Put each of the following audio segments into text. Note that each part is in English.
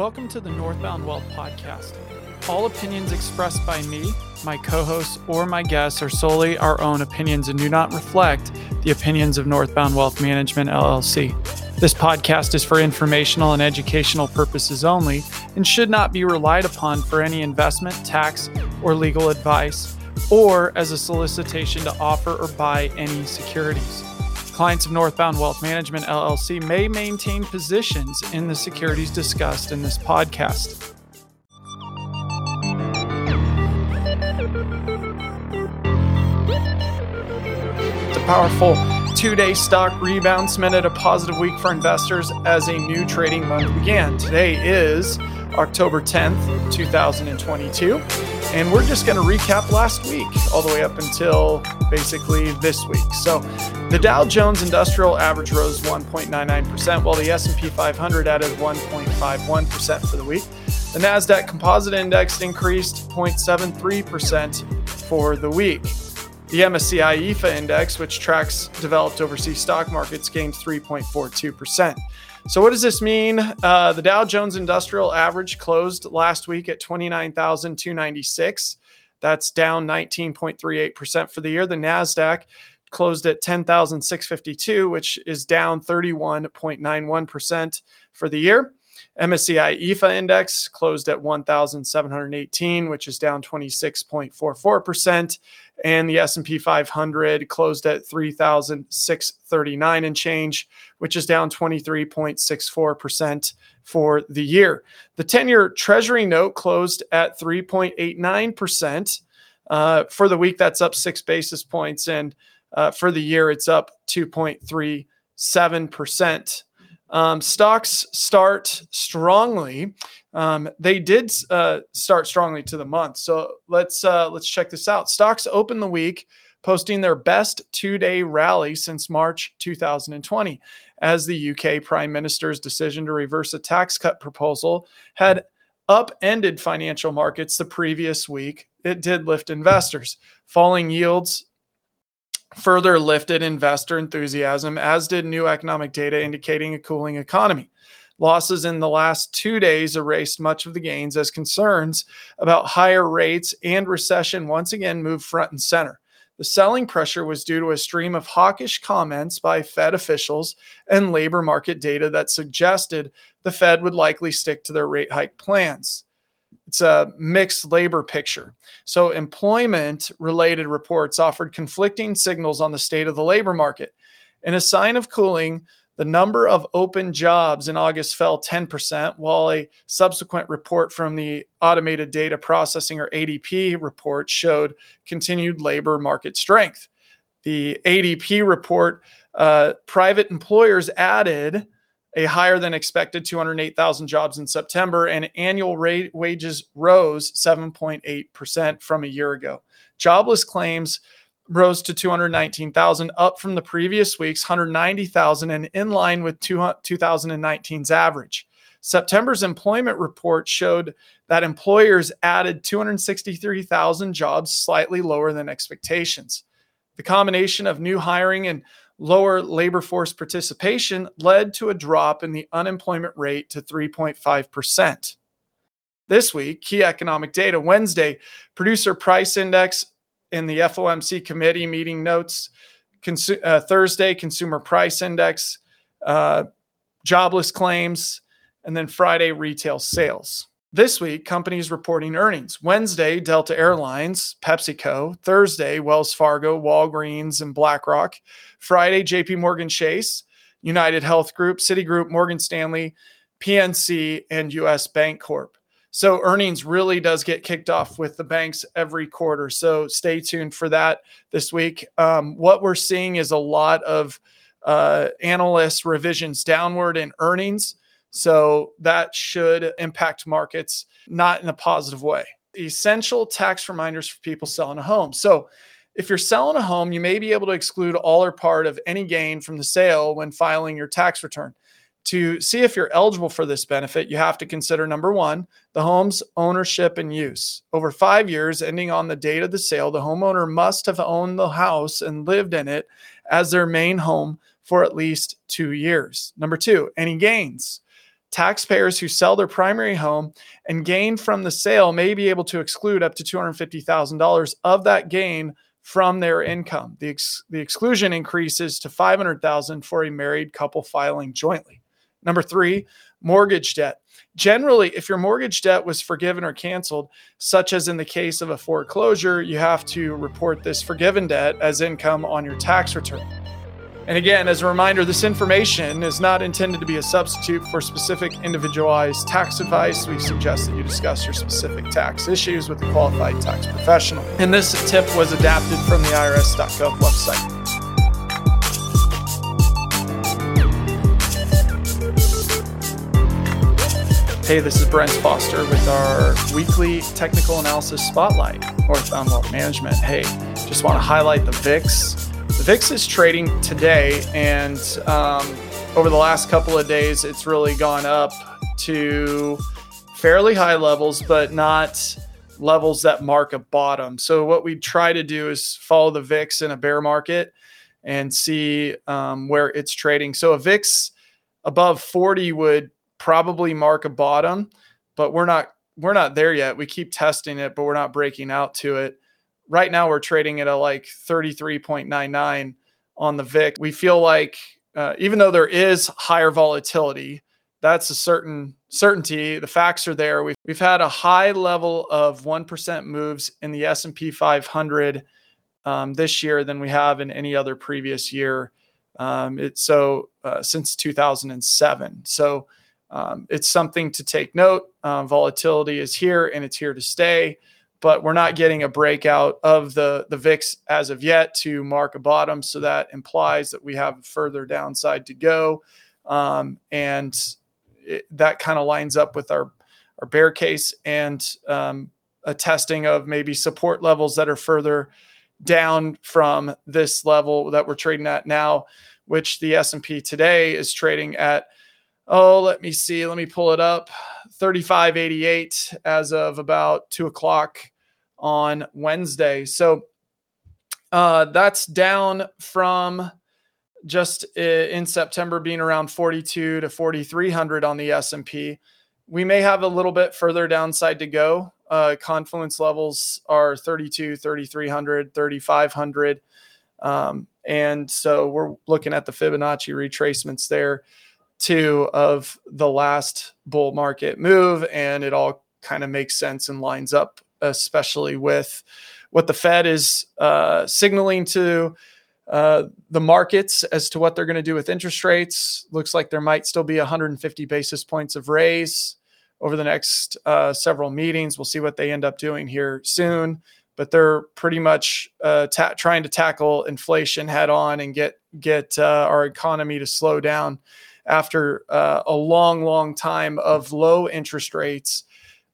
Welcome to the Northbound Wealth Podcast. All opinions expressed by me, my co-hosts, or my guests are solely our own opinions and do not reflect the opinions of Northbound Wealth Management LLC. This podcast is for informational and educational purposes only and should not be relied upon for any investment, tax, or legal advice, or as a solicitation to offer or buy any securities. Clients of Northbound Wealth Management LLC may maintain positions in the securities discussed in this podcast. It's a powerful two-day stock rebound cemented a positive week for investors as a new trading month began. Today is October 10th, 2022, and we're just going to recap last week all the way up until basically this week. So the Dow Jones Industrial Average rose 1.99%, while the S&P 500 added 1.51% for the week. The Nasdaq Composite Index increased 0.73% for the week. The MSCI EFA Index, which tracks developed overseas stock markets, gained 3.42%. So what does this mean? The Dow Jones Industrial Average closed last week at 29,296. That's down 19.38% for the year. The Nasdaq closed at 10,652, which is down 31.91% for the year. MSCI EFA Index closed at 1,718, which is down 26.44%. And the S&P 500 closed at 3,639 and change, which is down 23.64% for the year. The 10-year Treasury note closed at 3.89%. For the week, that's up 6 basis points. And for the year, it's up 2.37%. Stocks start strongly. They did start strongly to the month. So let's check this out. Stocks opened the week posting their best two-day rally since March 2020, as the UK Prime Minister's decision to reverse a tax cut proposal had upended financial markets the previous week. It did lift investors. Falling yields further lifted investor enthusiasm, as did new economic data indicating a cooling economy. Losses in the last 2 days erased much of the gains as concerns about higher rates and recession once again moved front and center. The selling pressure was due to a stream of hawkish comments by Fed officials and labor market data that suggested the Fed would likely stick to their rate hike plans. It's a mixed labor picture. So employment-related reports offered conflicting signals on the state of the labor market. In a sign of cooling, the number of open jobs in August fell 10%, while a subsequent report from the Automated Data Processing, or ADP, report showed continued labor market strength. The ADP report, private employers added a higher than expected 208,000 jobs in September, and annual wages rose 7.8% from a year ago. Jobless claims rose to 219,000, up from the previous week's 190,000 and in line with 2019's average. September's employment report showed that employers added 263,000 jobs, slightly lower than expectations. The combination of new hiring and lower labor force participation led to a drop in the unemployment rate to 3.5%. This week, key economic data. Wednesday, producer price index in the FOMC committee meeting notes. Thursday, consumer price index, jobless claims, and then Friday, retail sales. This week, companies reporting earnings. Wednesday, Delta Airlines, PepsiCo. Thursday, Wells Fargo, Walgreens, and BlackRock. Friday, J.P. Morgan Chase, United Health Group, Citigroup, Morgan Stanley, PNC, and U.S. Bank Corp. So earnings really does get kicked off with the banks every quarter. So stay tuned for that this week. What we're seeing is a lot of analysts' revisions downward in earnings. So that should impact markets, not in a positive way. Essential tax reminders for people selling a home. So if you're selling a home, you may be able to exclude all or part of any gain from the sale when filing your tax return. To see if you're eligible for this benefit, you have to consider, number one, the home's ownership and use. Over 5 years, ending on the date of the sale, the homeowner must have owned the house and lived in it as their main home for at least 2 years. Number two, any gains. Taxpayers who sell their primary home and gain from the sale may be able to exclude up to $250,000 of that gain from their income. The exclusion increases to $500,000 for a married couple filing jointly. Number three, mortgage debt. Generally, if your mortgage debt was forgiven or canceled, such as in the case of a foreclosure, you have to report this forgiven debt as income on your tax return. And again, as a reminder, this information is not intended to be a substitute for specific individualized tax advice. We suggest that you discuss your specific tax issues with a qualified tax professional. And this tip was adapted from the IRS.gov website. Hey, this is Brent Foster with our weekly technical analysis spotlight, Northbound Wealth Management. Hey, just want to highlight the VIX. The VIX is trading today, and over the last couple of days, it's really gone up to fairly high levels, but not levels that mark a bottom. So what we try to do is follow the VIX in a bear market and see where it's trading. So a VIX above 40 would probably mark a bottom, but we're not there yet. We keep testing it, but we're not breaking out to it. Right now we're trading at a like 33.99 on the VIX. We feel like even though there is higher volatility, that's a certainty. The facts are there. We've had a high level of 1% moves in the S&P 500 this year than we have in any other previous year. Since 2007. So it's something to take note. Volatility is here and it's here to stay, but we're not getting a breakout of the VIX as of yet to mark a bottom. So that implies that we have further downside to go. That kind of lines up with our bear case and a testing of maybe support levels that are further down from this level that we're trading at now, which the S&P today is trading at. Oh, let me see. Let me pull it up. 35.88 as of about 2:00 on Wednesday. So that's down from just in September being around 42 to 4,300 on the S&P. We may have a little bit further downside to go. Confluence levels are 32, 3,300, 3,500. And so we're looking at the Fibonacci retracements there too of the last bull market move, and it all kind of makes sense and lines up, especially with what the Fed is signaling to the markets as to what they're going to do with interest rates. Looks like there might still be 150 basis points of raise over the next several meetings. We'll see what they end up doing here soon, but they're pretty much trying to tackle inflation head on and get our economy to slow down after a long, long time of low interest rates.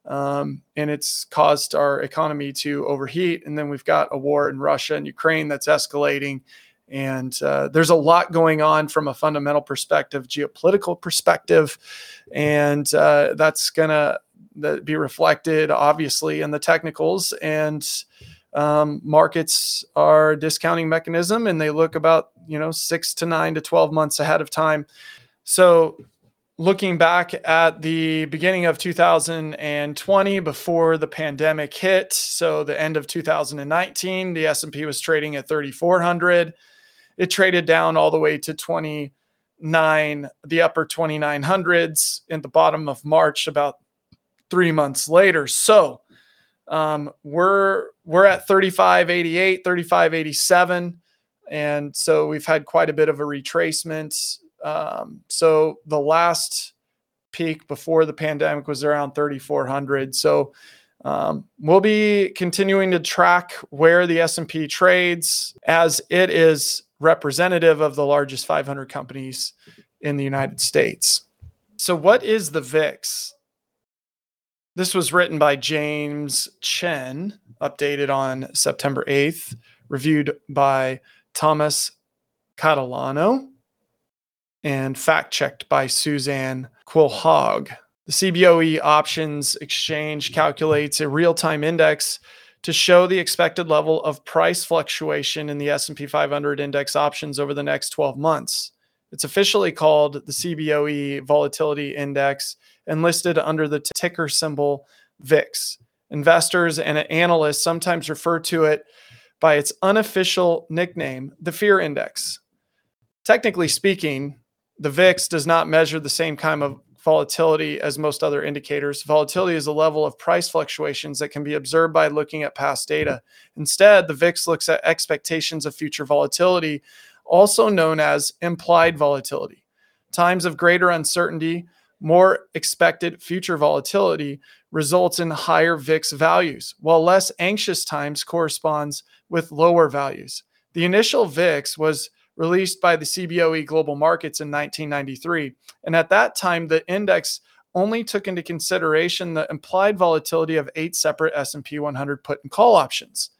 And it's caused our economy to overheat. And then we've got a war in Russia and Ukraine that's escalating. And there's a lot going on from a fundamental perspective, geopolitical perspective. And that's going to be reflected, obviously, in the technicals. And markets are a discounting mechanism, and they look about 6 to 9 to 12 months ahead of time. So looking back at the beginning of 2020 before the pandemic hit, so the end of 2019, the S&P was trading at 3,400. It traded down all the way to the upper 2,900s in the bottom of March about 3 months later. So we're at 3,588, 3,587. And so we've had quite a bit of a retracement. So the last peak before the pandemic was around 3,400. So, we'll be continuing to track where the S&P trades, as it is representative of the largest 500 companies in the United States. So what is the VIX? This was written by James Chen, updated on September 8th, reviewed by Thomas Catalano, and fact-checked by Suzanne Kohlhaug. The CBOE Options Exchange calculates a real-time index to show the expected level of price fluctuation in the S&P 500 index options over the next 12 months. It's officially called the CBOE Volatility Index and listed under the ticker symbol VIX. Investors and analysts sometimes refer to it by its unofficial nickname, the Fear Index. Technically speaking, the VIX does not measure the same kind of volatility as most other indicators. Volatility is a level of price fluctuations that can be observed by looking at past data. Instead, the VIX looks at expectations of future volatility, also known as implied volatility. Times of greater uncertainty, more expected future volatility results in higher VIX values, while less anxious times corresponds with lower values. The initial VIX was released by the CBOE Global Markets in 1993. And at that time, the index only took into consideration the implied volatility of 8 separate S&P 100 put and call options.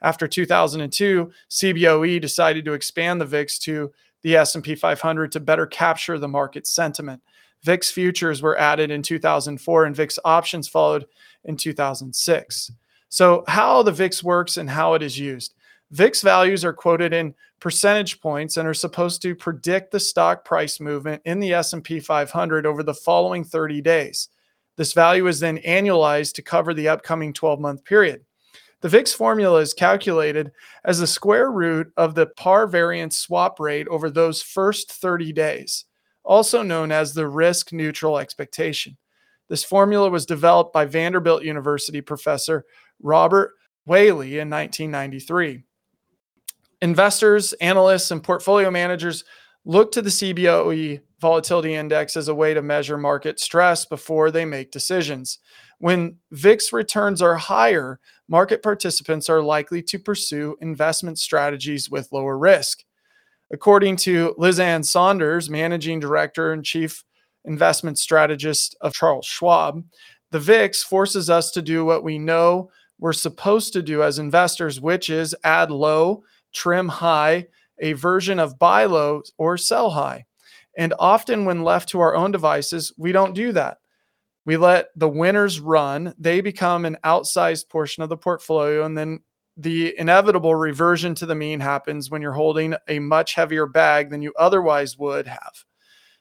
After 2002, CBOE decided to expand the VIX to the S&P 500 to better capture the market sentiment. VIX futures were added in 2004 and VIX options followed in 2006. So how the VIX works and how it is used. VIX values are quoted in percentage points and are supposed to predict the stock price movement in the S&P 500 over the following 30 days. This value is then annualized to cover the upcoming 12-month period. The VIX formula is calculated as the square root of the par variance swap rate over those first 30 days, also known as the risk-neutral expectation. This formula was developed by Vanderbilt University professor Robert Whaley in 1993. Investors, analysts, and portfolio managers look to the CBOE Volatility Index as a way to measure market stress before they make decisions. When VIX returns are higher, market participants are likely to pursue investment strategies with lower risk. According to Lizanne Saunders, Managing Director and Chief Investment Strategist of Charles Schwab, the VIX forces us to do what we know we're supposed to do as investors, which is add low, trim high, a version of buy low or sell high. And often when left to our own devices, we don't do that. We let the winners run. They become an outsized portion of the portfolio. And then the inevitable reversion to the mean happens when you're holding a much heavier bag than you otherwise would have.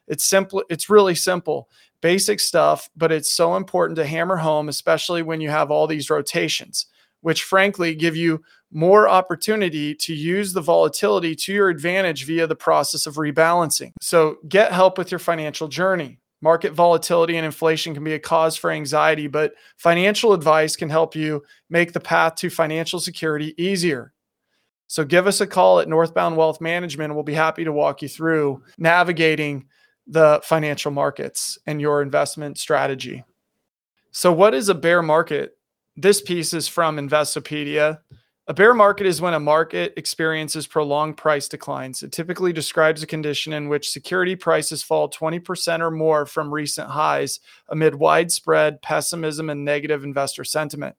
It's simple. It's really simple, basic stuff, but it's so important to hammer home, especially when you have all these rotations, which frankly give you more opportunity to use the volatility to your advantage via the process of rebalancing. So get help with your financial journey. Market volatility and inflation can be a cause for anxiety, but financial advice can help you make the path to financial security easier. So give us a call at Northbound Wealth Management. We'll be happy to walk you through navigating the financial markets and your investment strategy. So what is a bear market? This piece is from Investopedia. A bear market is when a market experiences prolonged price declines. It typically describes a condition in which security prices fall 20% or more from recent highs amid widespread pessimism and negative investor sentiment.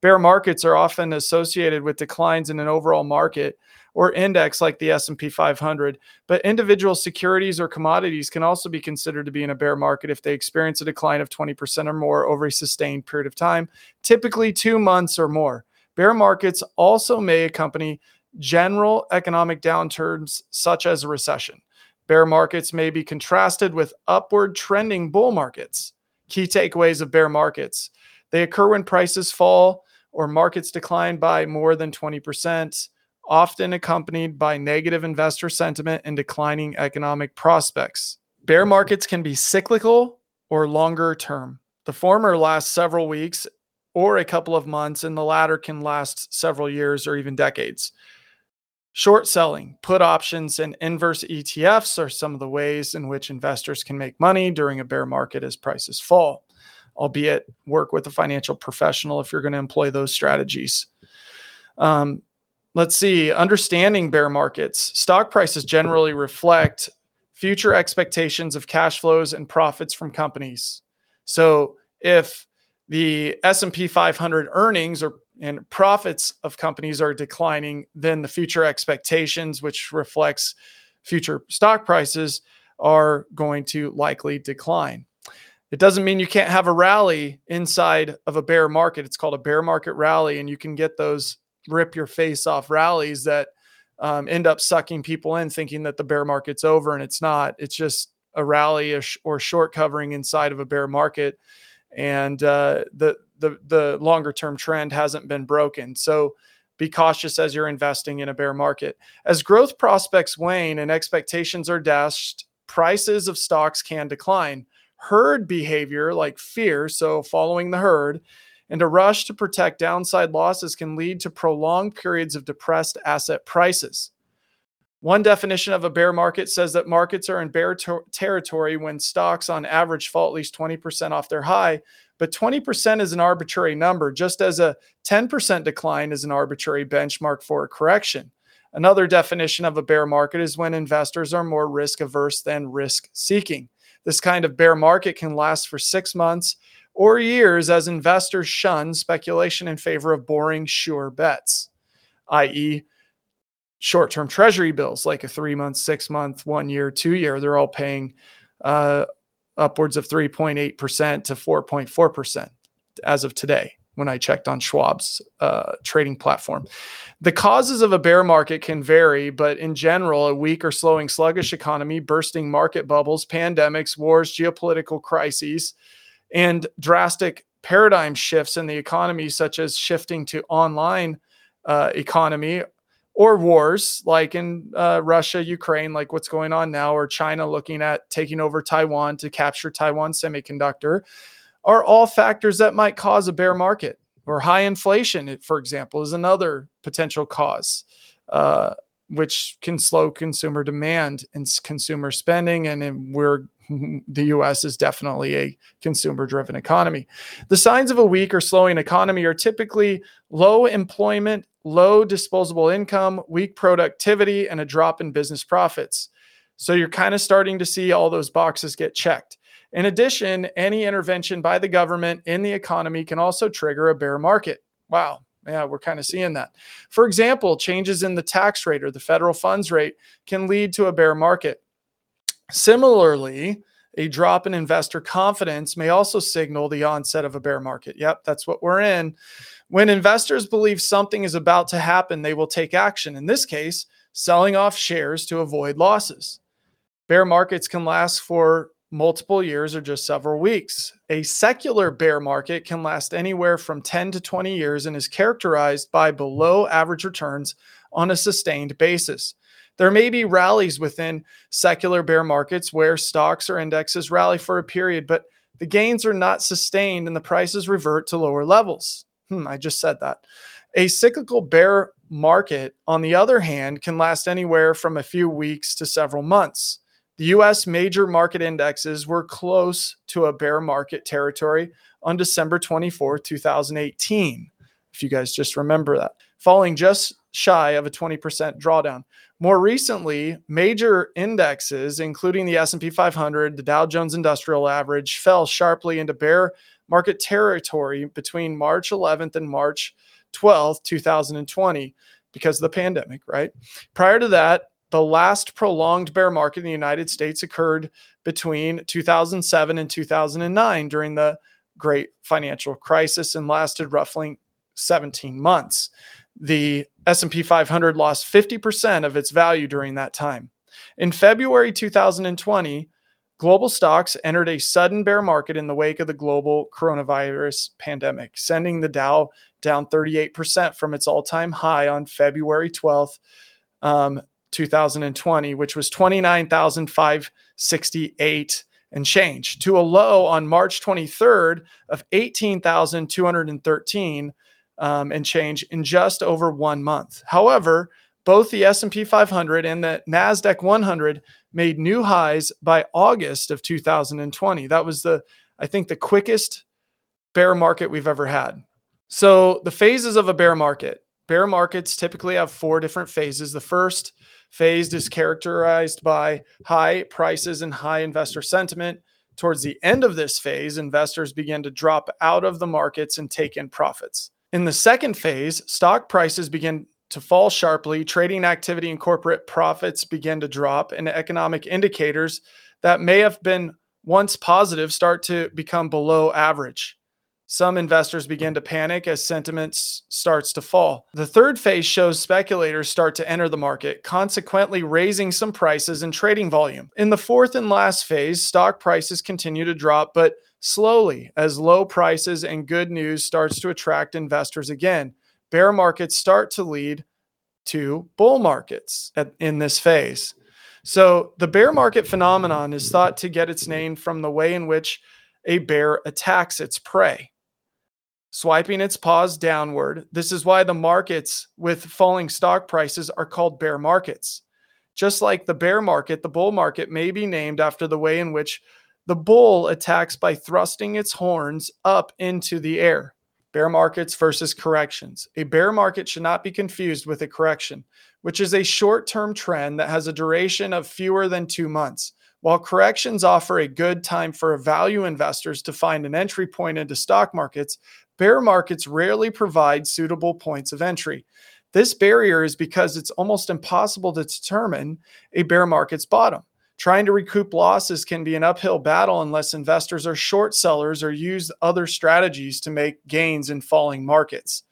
Bear markets are often associated with declines in an overall market or index like the S&P 500, but individual securities or commodities can also be considered to be in a bear market if they experience a decline of 20% or more over a sustained period of time, typically 2 months or more. Bear markets also may accompany general economic downturns such as a recession. Bear markets may be contrasted with upward trending bull markets. Key takeaways of bear markets. They occur when prices fall or markets decline by more than 20%, often accompanied by negative investor sentiment and declining economic prospects. Bear markets can be cyclical or longer term. The former lasts several weeks or a couple of months, and the latter can last several years or even decades. Short selling, put options, and inverse ETFs are some of the ways in which investors can make money during a bear market as prices fall, albeit work with a financial professional if you're going to employ those strategies. Let's see, understanding bear markets. Stock prices generally reflect future expectations of cash flows and profits from companies. So if the S&P 500 earnings and profits of companies are declining, then the future expectations, which reflects future stock prices, are going to likely decline. It doesn't mean you can't have a rally inside of a bear market. It's called a bear market rally, and you can get those rip your face off rallies that end up sucking people in, thinking that the bear market's over, and it's not. It's just a rally or short covering inside of a bear market, and the longer term trend hasn't been broken. So be cautious as you're investing in a bear market. As growth prospects wane and expectations are dashed, prices of stocks can decline. Herd behavior like fear, so following the herd, and a rush to protect downside losses can lead to prolonged periods of depressed asset prices. One definition of a bear market says that markets are in bear territory when stocks on average fall at least 20% off their high, but 20% is an arbitrary number, just as a 10% decline is an arbitrary benchmark for a correction. Another definition of a bear market is when investors are more risk averse than risk seeking. This kind of bear market can last for 6 months or years as investors shun speculation in favor of boring, sure bets, i.e., short-term treasury bills like a 3-month, 6-month, 1 year, 2 year. They're all paying upwards of 3.8% to 4.4% as of today when I checked on Schwab's trading platform. The causes of a bear market can vary, but in general, a weak or slowing sluggish economy, bursting market bubbles, pandemics, wars, geopolitical crises, and drastic paradigm shifts in the economy, such as shifting to online economy, or wars like in Russia, Ukraine, like what's going on now, or China looking at taking over Taiwan to capture Taiwan semiconductor, are all factors that might cause a bear market. Or high inflation, for example, is another potential cause, which can slow consumer demand and consumer spending. And the U.S. is definitely a consumer-driven economy. The signs of a weak or slowing economy are typically low employment, low disposable income, weak productivity, and a drop in business profits. So you're kind of starting to see all those boxes get checked. In addition, any intervention by the government in the economy can also trigger a bear market. Wow. Yeah, we're kind of seeing that. For example, changes in the tax rate or the federal funds rate can lead to a bear market. Similarly, a drop in investor confidence may also signal the onset of a bear market. Yep, that's what we're in. When investors believe something is about to happen, they will take action. In this case, selling off shares to avoid losses. Bear markets can last for multiple years or just several weeks. A secular bear market can last anywhere from 10 to 20 years and is characterized by below average returns on a sustained basis. There may be rallies within secular bear markets where stocks or indexes rally for a period, but the gains are not sustained and the prices revert to lower levels. I just said that. A cyclical bear market, on the other hand, can last anywhere from a few weeks to several months. The U.S. major market indexes were close to a bear market territory on December 24, 2018, if you guys just remember that, falling just shy of a 20% drawdown. More recently, major indexes, including the S&P 500, the Dow Jones Industrial Average, fell sharply into bear market territory between March 11th and March 12th, 2020, because of the pandemic, right? Prior to that, the last prolonged bear market in the United States occurred between 2007 and 2009 during the Great Financial Crisis and lasted roughly 17 months. The S&P 500 lost 50% of its value during that time. In February 2020, global stocks entered a sudden bear market in the wake of the global coronavirus pandemic, sending the Dow down 38% from its all-time high on February 12th, 2020, which was 29,568 and change, to a low on March 23rd of 18,213. And change in just over 1 month. However, both the S&P 500 and the Nasdaq 100 made new highs by August of 2020. That was I think the quickest bear market we've ever had. So the phases of a bear market. Bear markets typically have 4 different phases. The first phase is characterized by high prices and high investor sentiment. Towards the end of this phase, investors begin to drop out of the markets and take in profits. In the second phase, stock prices begin to fall sharply, trading activity and corporate profits begin to drop, and economic indicators that may have been once positive start to become below average. Some investors begin to panic as sentiment starts to fall. The third phase shows speculators start to enter the market, consequently raising some prices and trading volume. In the fourth and last phase, stock prices continue to drop, but slowly, as low prices and good news starts to attract investors again. Bear markets start to lead to bull markets in this phase. So the bear market phenomenon is thought to get its name from the way in which a bear attacks its prey, swiping its paws downward. This is why the markets with falling stock prices are called bear markets. Just like the bear market, the bull market may be named after the way in which the bull attacks by thrusting its horns up into the air. Bear markets versus corrections. A bear market should not be confused with a correction, which is a short-term trend that has a duration of fewer than 2 months. While corrections offer a good time for value investors to find an entry point into stock markets, bear markets rarely provide suitable points of entry. This barrier is because it's almost impossible to determine a bear market's bottom. Trying to recoup losses can be an uphill battle unless investors are short sellers or use other strategies to make gains in falling markets.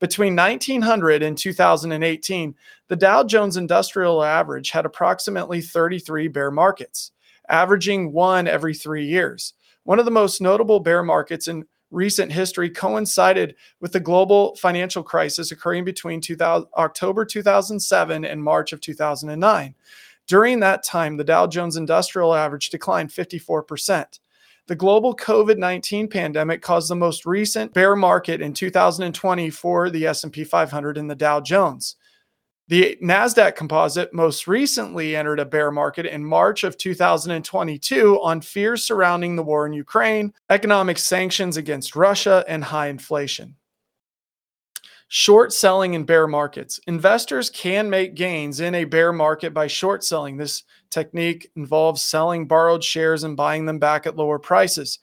Between 1900 and 2018, the Dow Jones Industrial Average had approximately 33 bear markets, averaging one every 3 years. One of the most notable bear markets in recent history coincided with the global financial crisis occurring between October 2007 and March of 2009. During that time, the Dow Jones Industrial Average declined 54%. The global COVID-19 pandemic caused the most recent bear market in 2020 for the S&P 500 and the Dow Jones. The Nasdaq Composite most recently entered a bear market in March of 2022 on fears surrounding the war in Ukraine, economic sanctions against Russia, and high inflation. Short selling in bear markets. Investors can make gains in a bear market by short selling. This technique involves selling borrowed shares and buying them back at lower prices.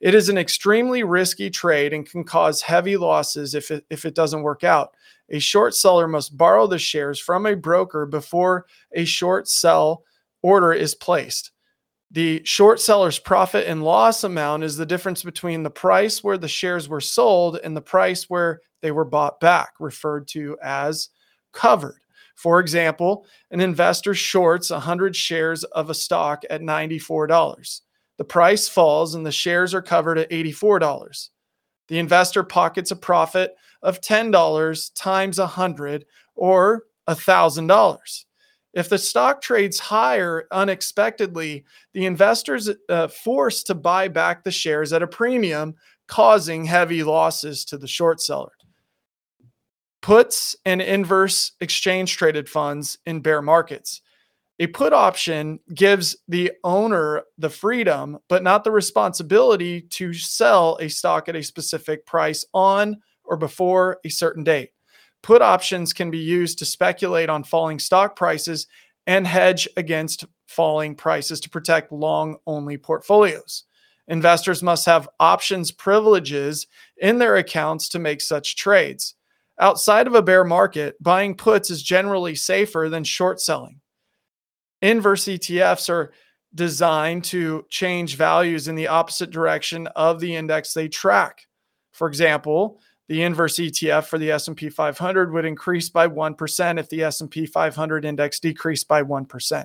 It is an extremely risky trade and can cause heavy losses if it doesn't work out. A short seller must borrow the shares from a broker before a short sell order is placed. The short seller's profit and loss amount is the difference between the price where the shares were sold and the price where they were bought back, referred to as covered. For example, an investor shorts 100 shares of a stock at $94. The price falls and the shares are covered at $84. The investor pockets a profit of $10 times 100 or $1,000. If the stock trades higher unexpectedly, the investor's forced to buy back the shares at a premium, causing heavy losses to the short seller. Puts and inverse exchange traded funds in bear markets. A put option gives the owner the freedom, but not the responsibility to sell a stock at a specific price on or before a certain date. Put options can be used to speculate on falling stock prices and hedge against falling prices to protect long-only portfolios. Investors must have options privileges in their accounts to make such trades. Outside of a bear market, buying puts is generally safer than short selling. Inverse ETFs are designed to change values in the opposite direction of the index they track. For example, the inverse ETF for the S&P 500 would increase by 1% if the S&P 500 index decreased by 1%.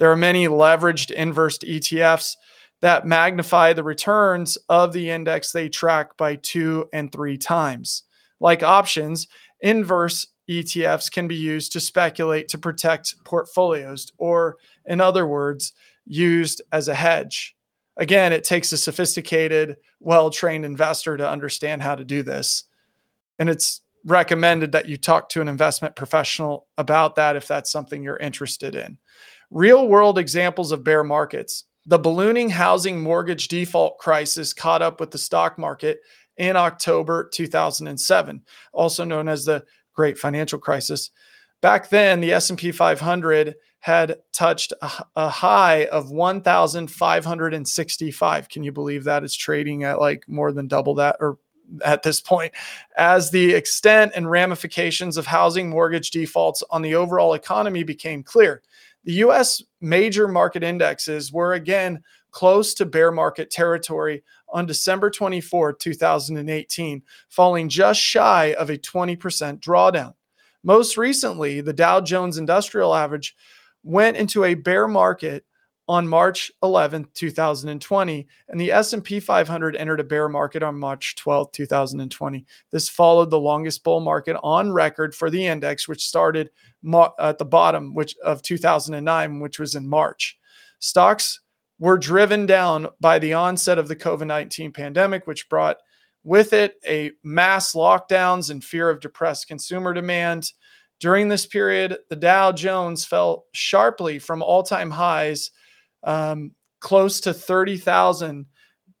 There are many leveraged inverse ETFs that magnify the returns of the index they track by 2 and 3 times. Like options, inverse ETFs can be used to speculate to protect portfolios, or in other words, used as a hedge. Again, it takes a sophisticated, well-trained investor to understand how to do this. And it's recommended that you talk to an investment professional about that if that's something you're interested in. Real-world examples of bear markets. The ballooning housing mortgage default crisis caught up with the stock market in October 2007, also known as the Great Financial Crisis. Back then, the S&P 500 had touched a high of 1,565. Can you believe that? It's trading at like more than double that, or at this point, as the extent and ramifications of housing mortgage defaults on the overall economy became clear. The U.S. major market indexes were again close to bear market territory on December 24, 2018, falling just shy of a 20% drawdown. Most recently, the Dow Jones Industrial Average went into a bear market on March 11, 2020, and the S&P 500 entered a bear market on March 12, 2020. This followed the longest bull market on record for the index, which started at the bottom of 2009, which was in March. Stocks were driven down by the onset of the COVID-19 pandemic, which brought with it a mass lockdowns and fear of depressed consumer demand. During this period, the Dow Jones fell sharply from all-time highs close to 30,000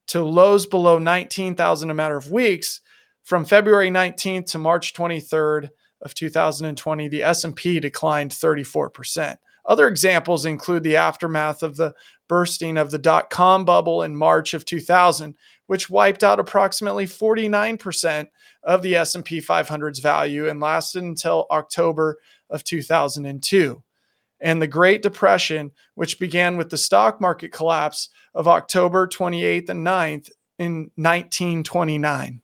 to lows below 19,000 in a matter of weeks. From February 19th to March 23rd of 2020, the S&P declined 34%. Other examples include the aftermath of the bursting of the dot-com bubble in March of 2000, which wiped out approximately 49% of the S&P 500's value and lasted until October of 2002. And the Great Depression, which began with the stock market collapse of October 28th and 9th in 1929.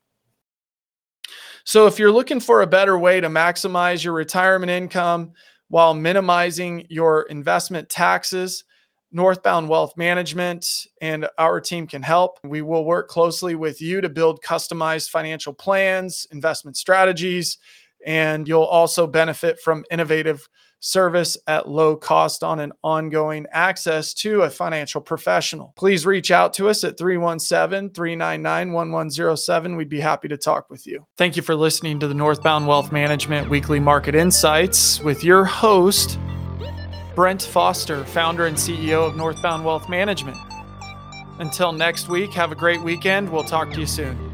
So if you're looking for a better way to maximize your retirement income while minimizing your investment taxes, Northbound Wealth Management and our team can help. We will work closely with you to build customized financial plans, investment strategies, and you'll also benefit from innovative service at low cost on an ongoing access to a financial professional. Please reach out to us at 317-399-1107. We'd be happy to talk with you. Thank you for listening to the Northbound Wealth Management Weekly Market Insights with your host, Brent Foster, founder and CEO of Northbound Wealth Management. Until next week, have a great weekend. We'll talk to you soon.